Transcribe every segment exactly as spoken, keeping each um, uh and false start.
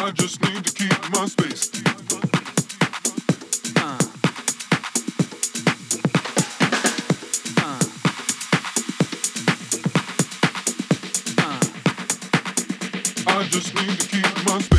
I just need to keep my space. Uh. Uh. Uh. I just need to keep my space.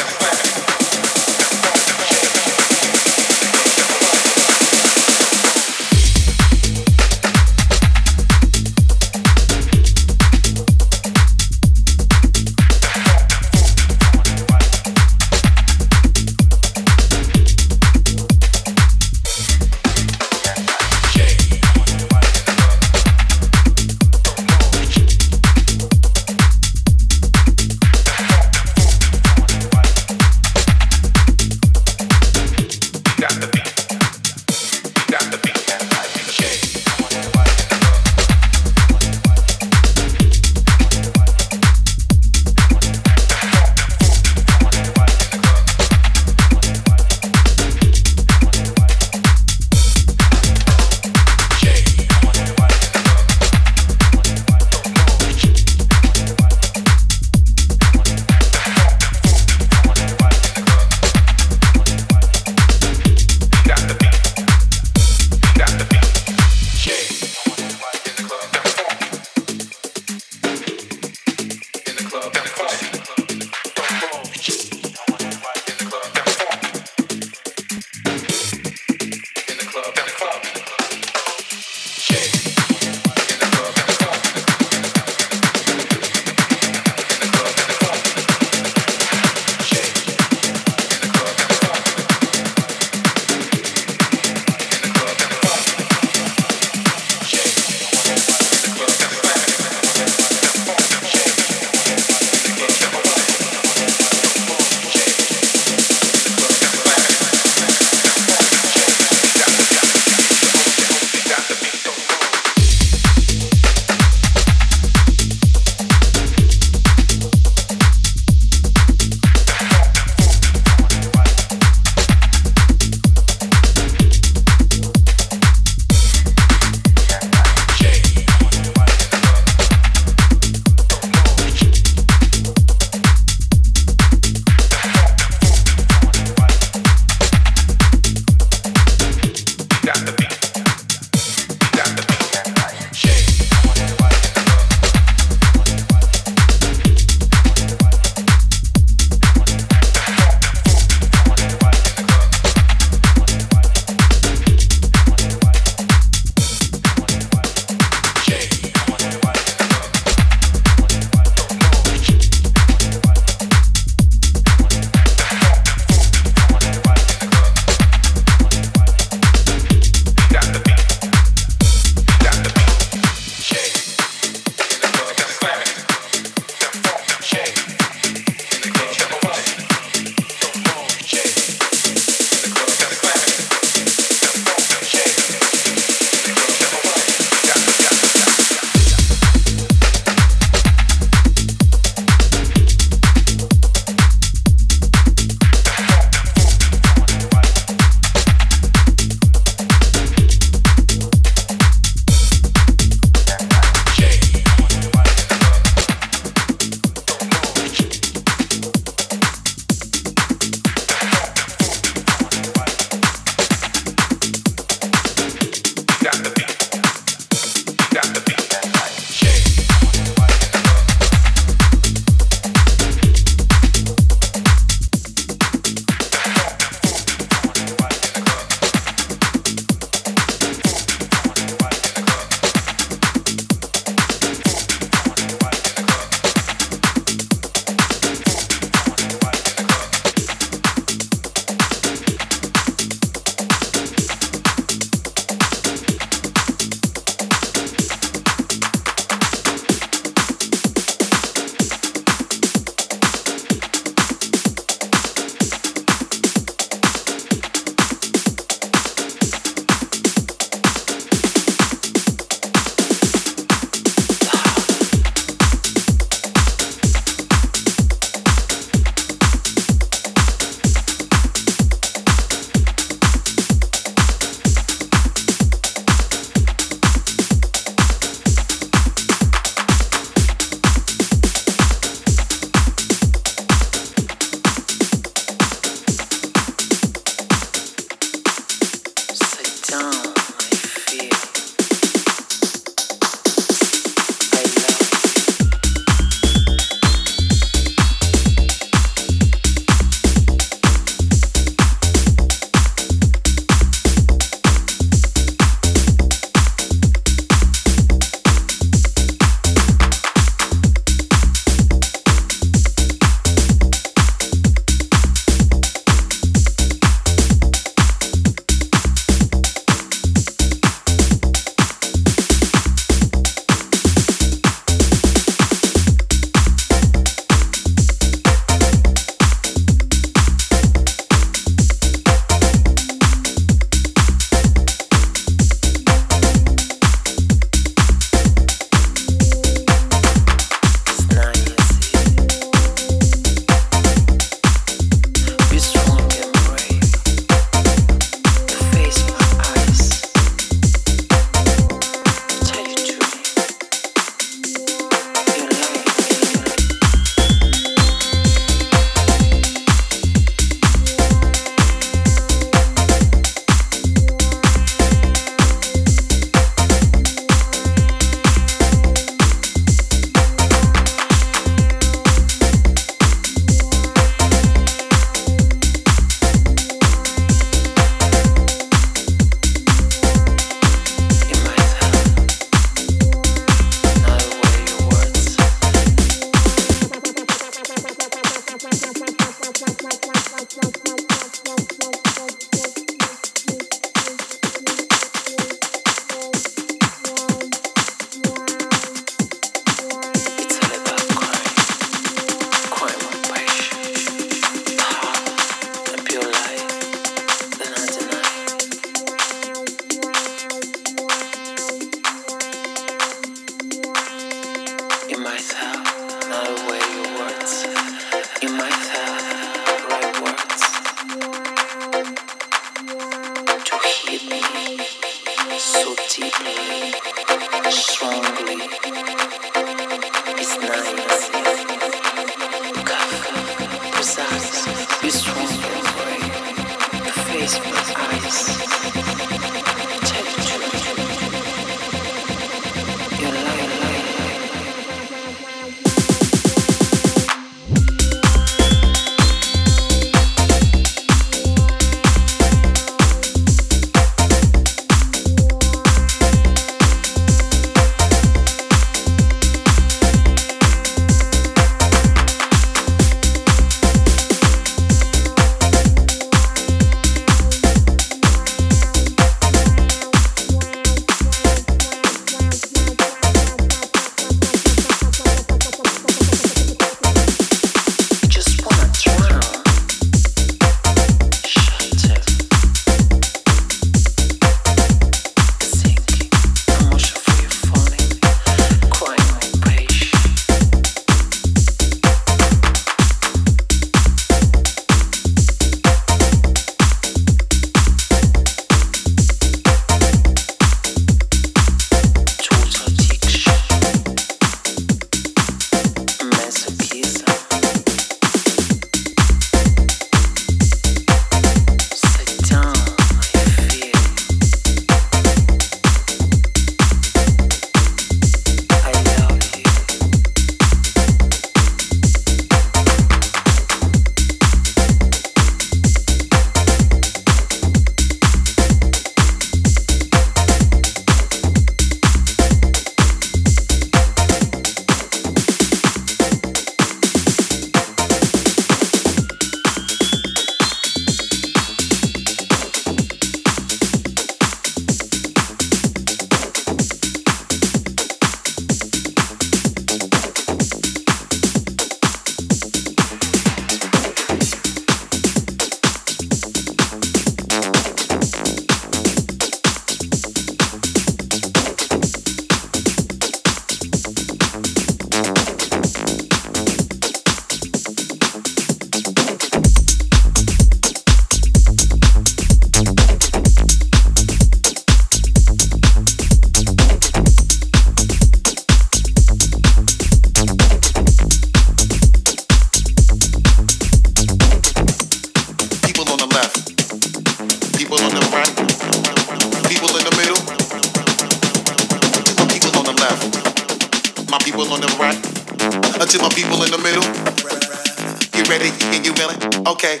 Okay.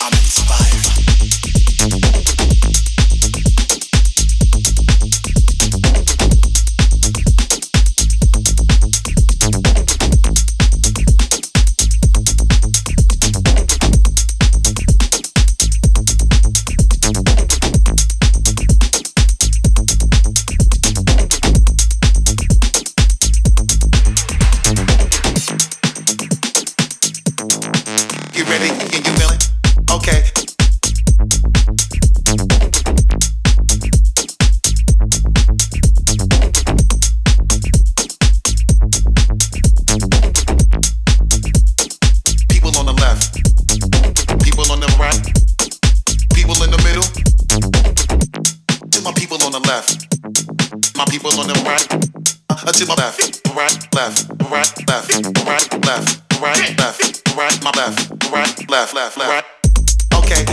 I'm inspired. people on them right until my left, right, left, right, left, right, left, right, left, right, my left, right, left, left, left. Okay.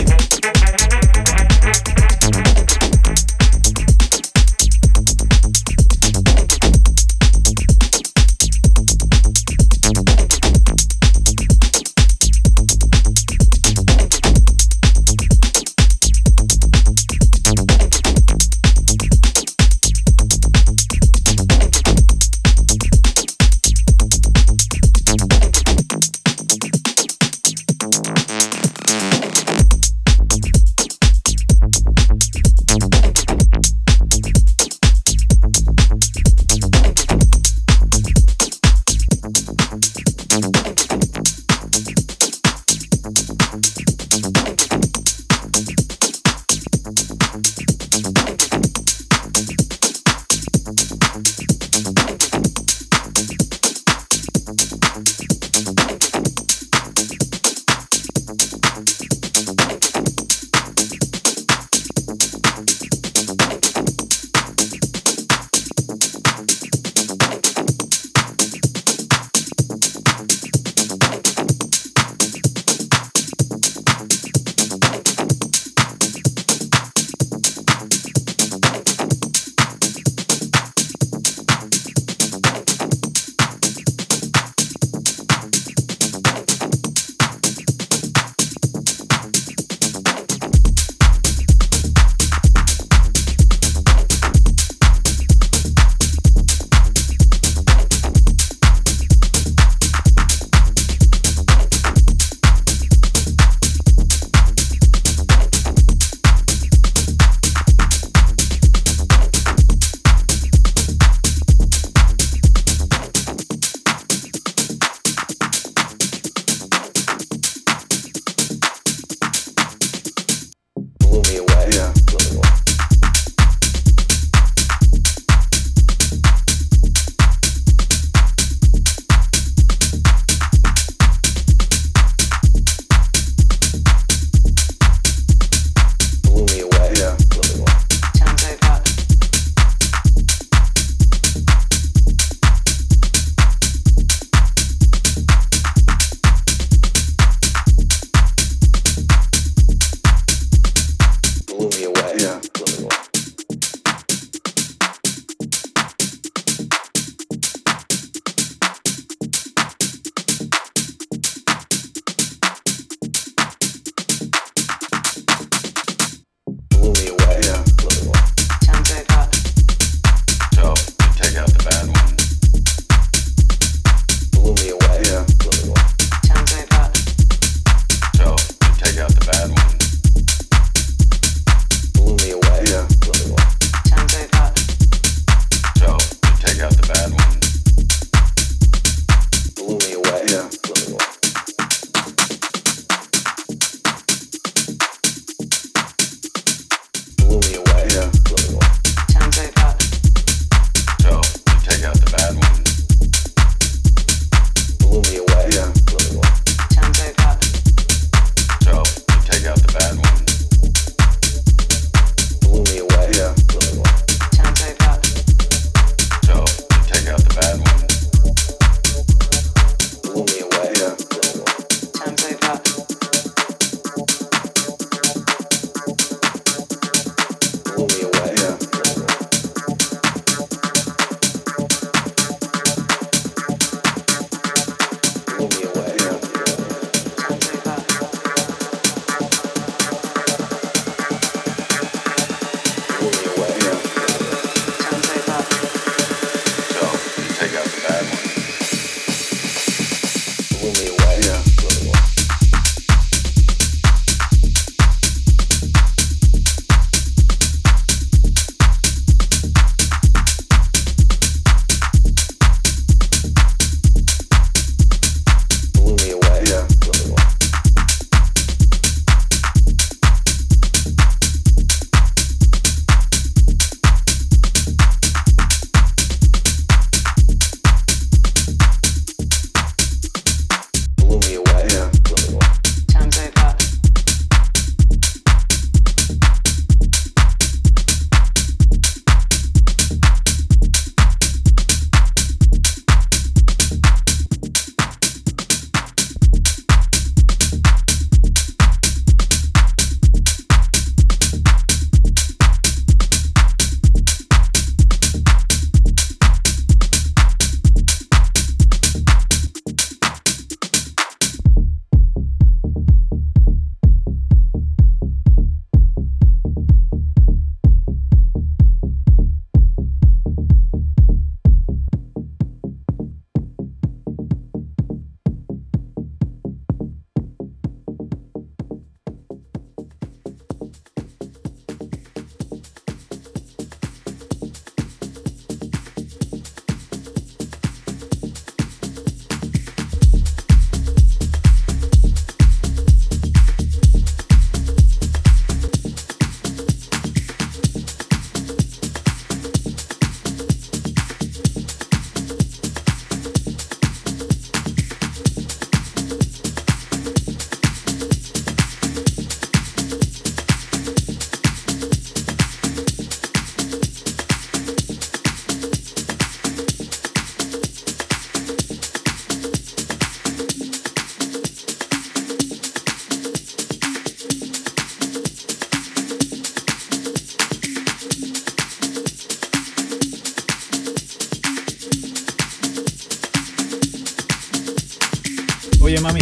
mami.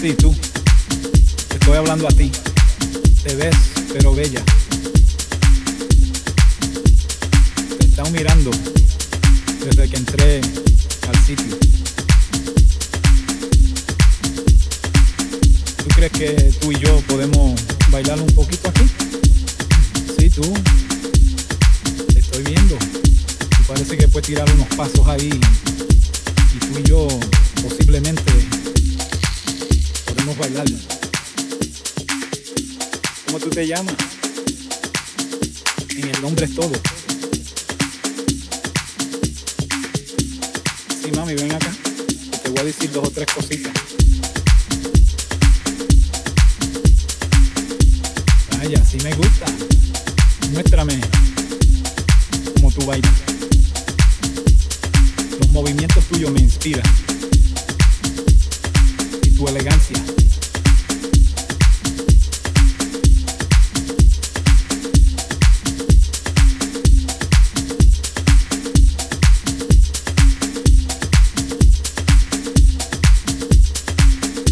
Sí, tú. Te estoy hablando a ti. Te ves, pero bella. Te están mirando desde que entré al sitio. ¿Tú crees que tú y yo podemos bailar un poquito aquí? Sí, tú. Te estoy viendo. Y parece que puedes tirar unos pasos ahí. Y tú y yo posiblemente podemos bailar. ¿Cómo tú te llamas? En el nombre es todo. Sí, mami, ven acá. Te voy a decir dos o tres cositas. Vaya, sí me gusta. Muéstrame cómo tú bailas. Los movimientos tuyos me inspiran. Y tu elegancia.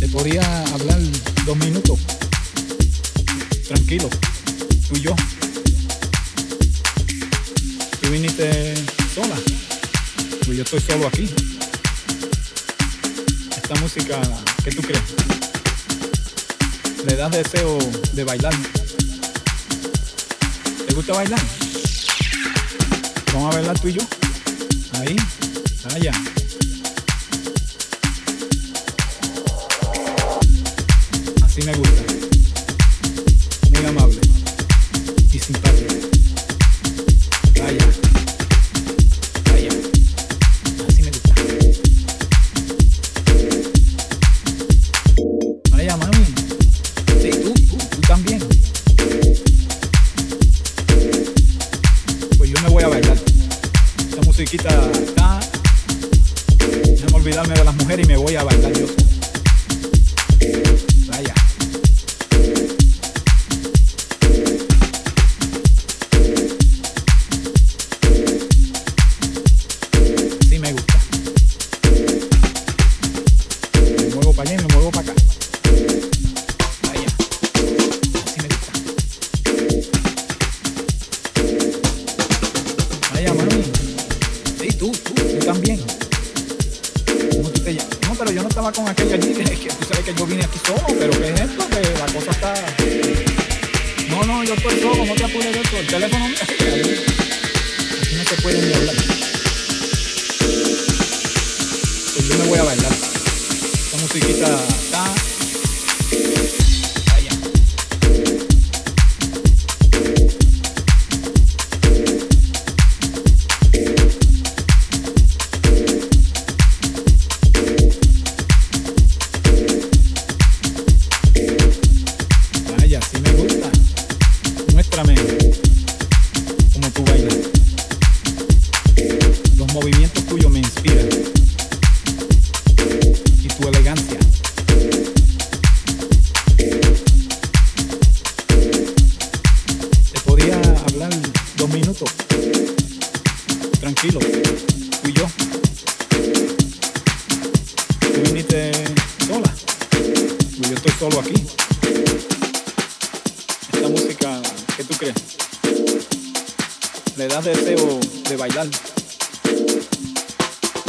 Te podría hablar dos minutos. Tranquilo, tú y yo. Tú viniste sola. Yo estoy solo aquí. Esta música, ¿qué tú crees? ¿Le das deseo de bailar? ¿Te gusta bailar? Vamos a bailar tú y yo. Ahí, allá. Así me gusta. Muy amable y simpático. Allá. Chiquita, ta. Déjame olvidarme de las mujeres y me voy a bailar yo. Vaya. Sí me gusta. Me muevo para allá y me muevo para acá. Vaya. Sí me gusta. Vaya, mami. Sí, tú, tú, tú también. ¿Cómo tú te llamas? No, pero yo no estaba con aquella allí, que, que tú sabes que yo vine aquí solo, pero ¿qué es esto? Que la cosa está... No, no, yo estoy solo, no te apures de esto, el teléfono... Aquí no se puede ni hablar. Pues yo me voy a bailar. Esta musiquita está... Como tú bailas. Los movimientos tuyos me inspiran. Y tu elegancia. Te podría hablar dos minutos. Tranquilo, tú y yo. Tú viniste sola. Pues yo estoy solo aquí. Esta música, ¿qué tú crees? Le das deseo de bailar.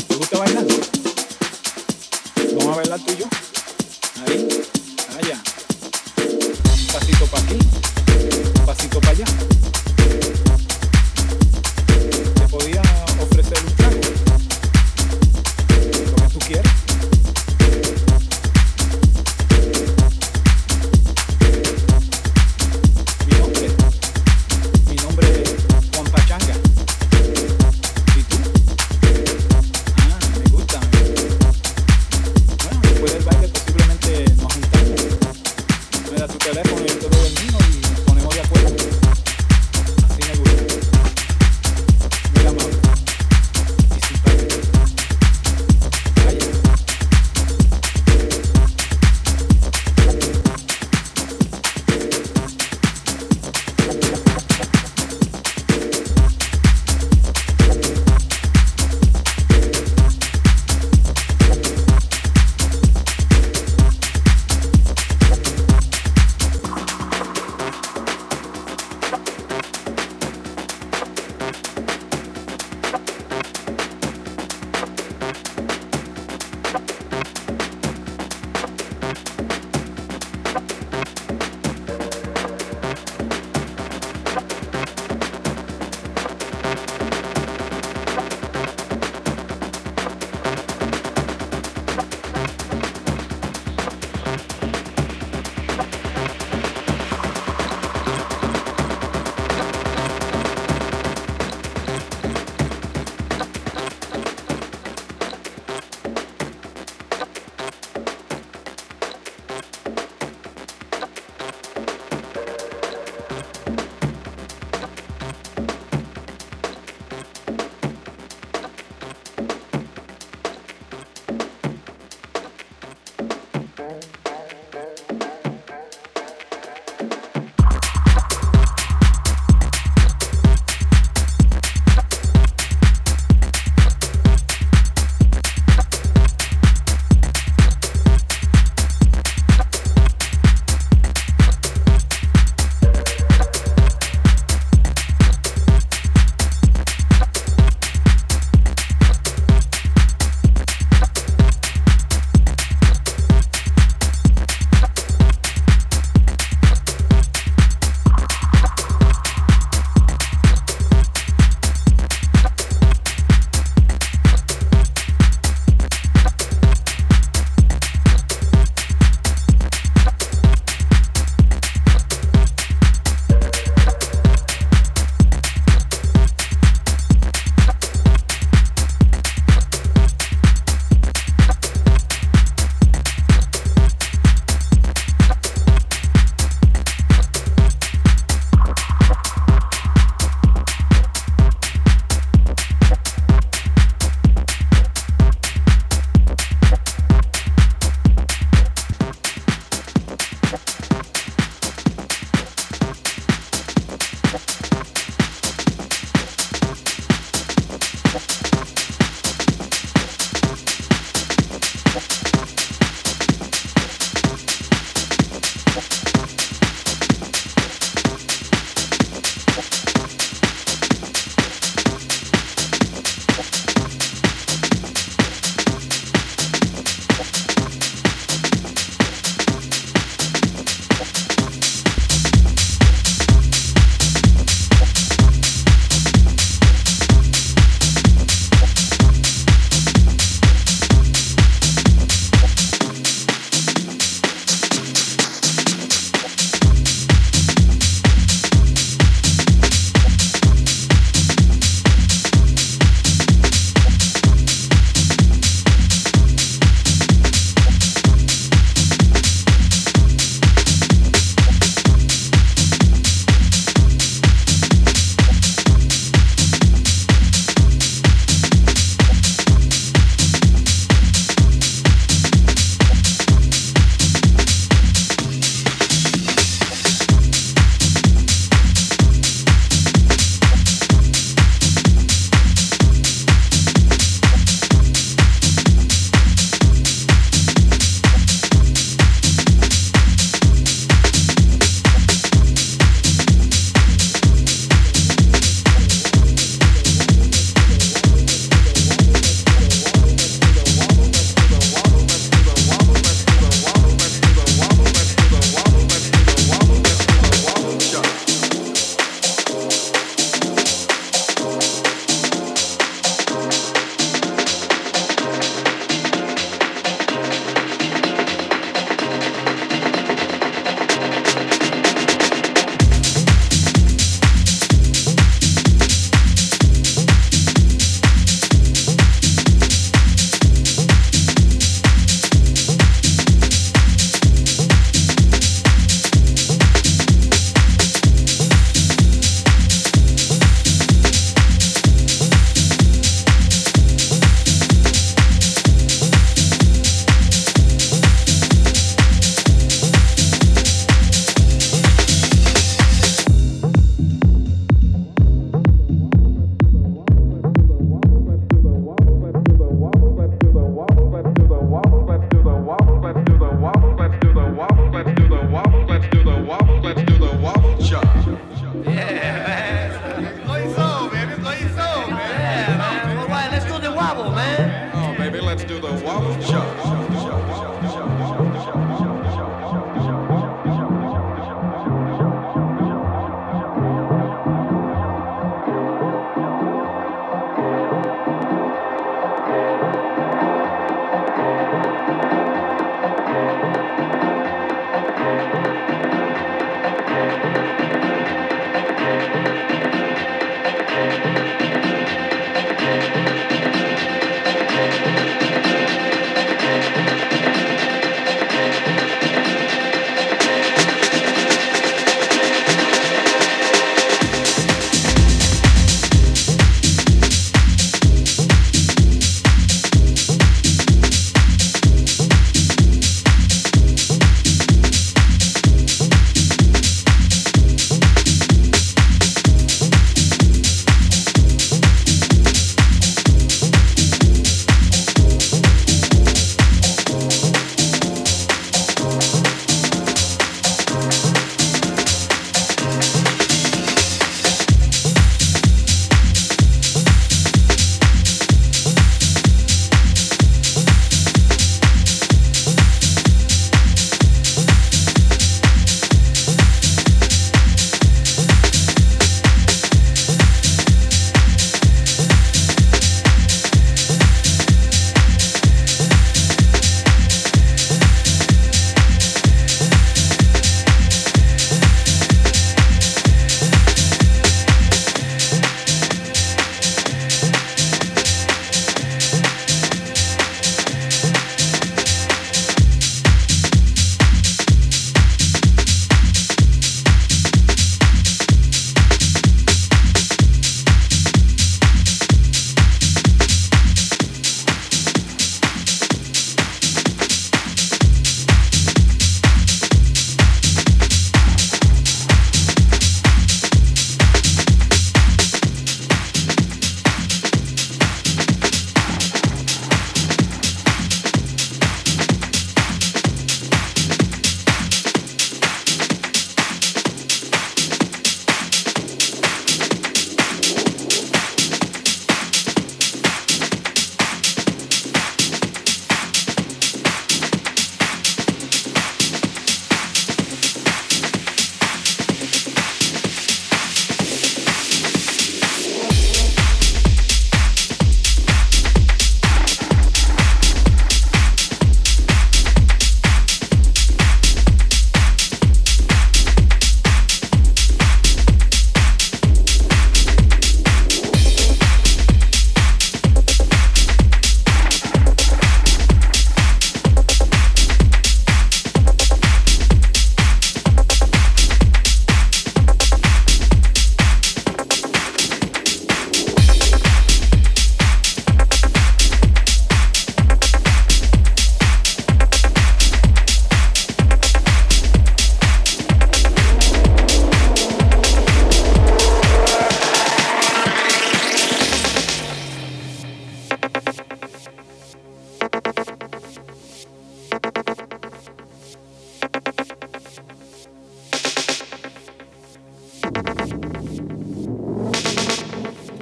¿Te gusta bailar? Vamos a bailar tú y yo. Ahí, allá. Un pasito para aquí, un pasito para allá. ¿Te podía ofrecer un trago? Lo que tú quieras. Después del baile posiblemente nos juntamos. Me da tu teléfono y yo te doy el mío y...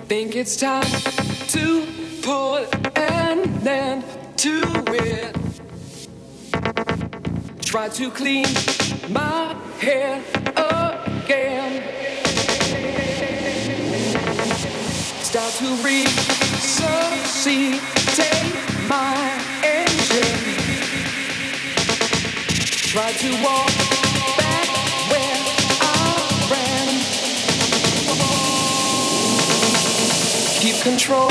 think it's time to put an end to it. Try to clean my head again. Start to resuscitate my engine. Try to walk. Keep control.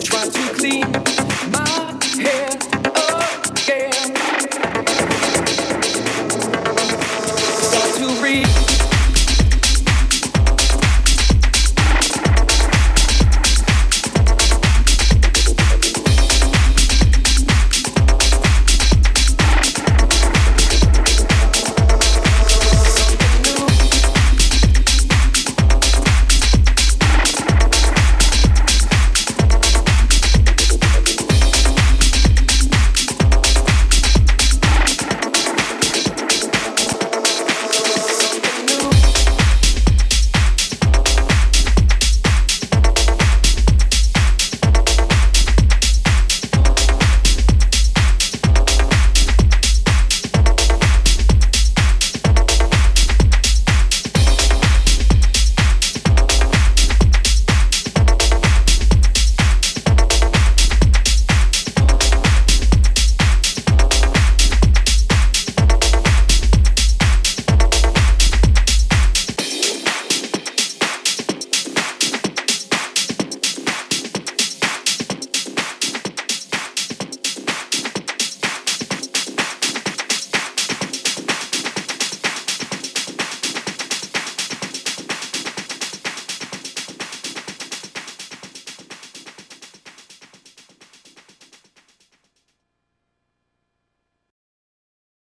Try to clean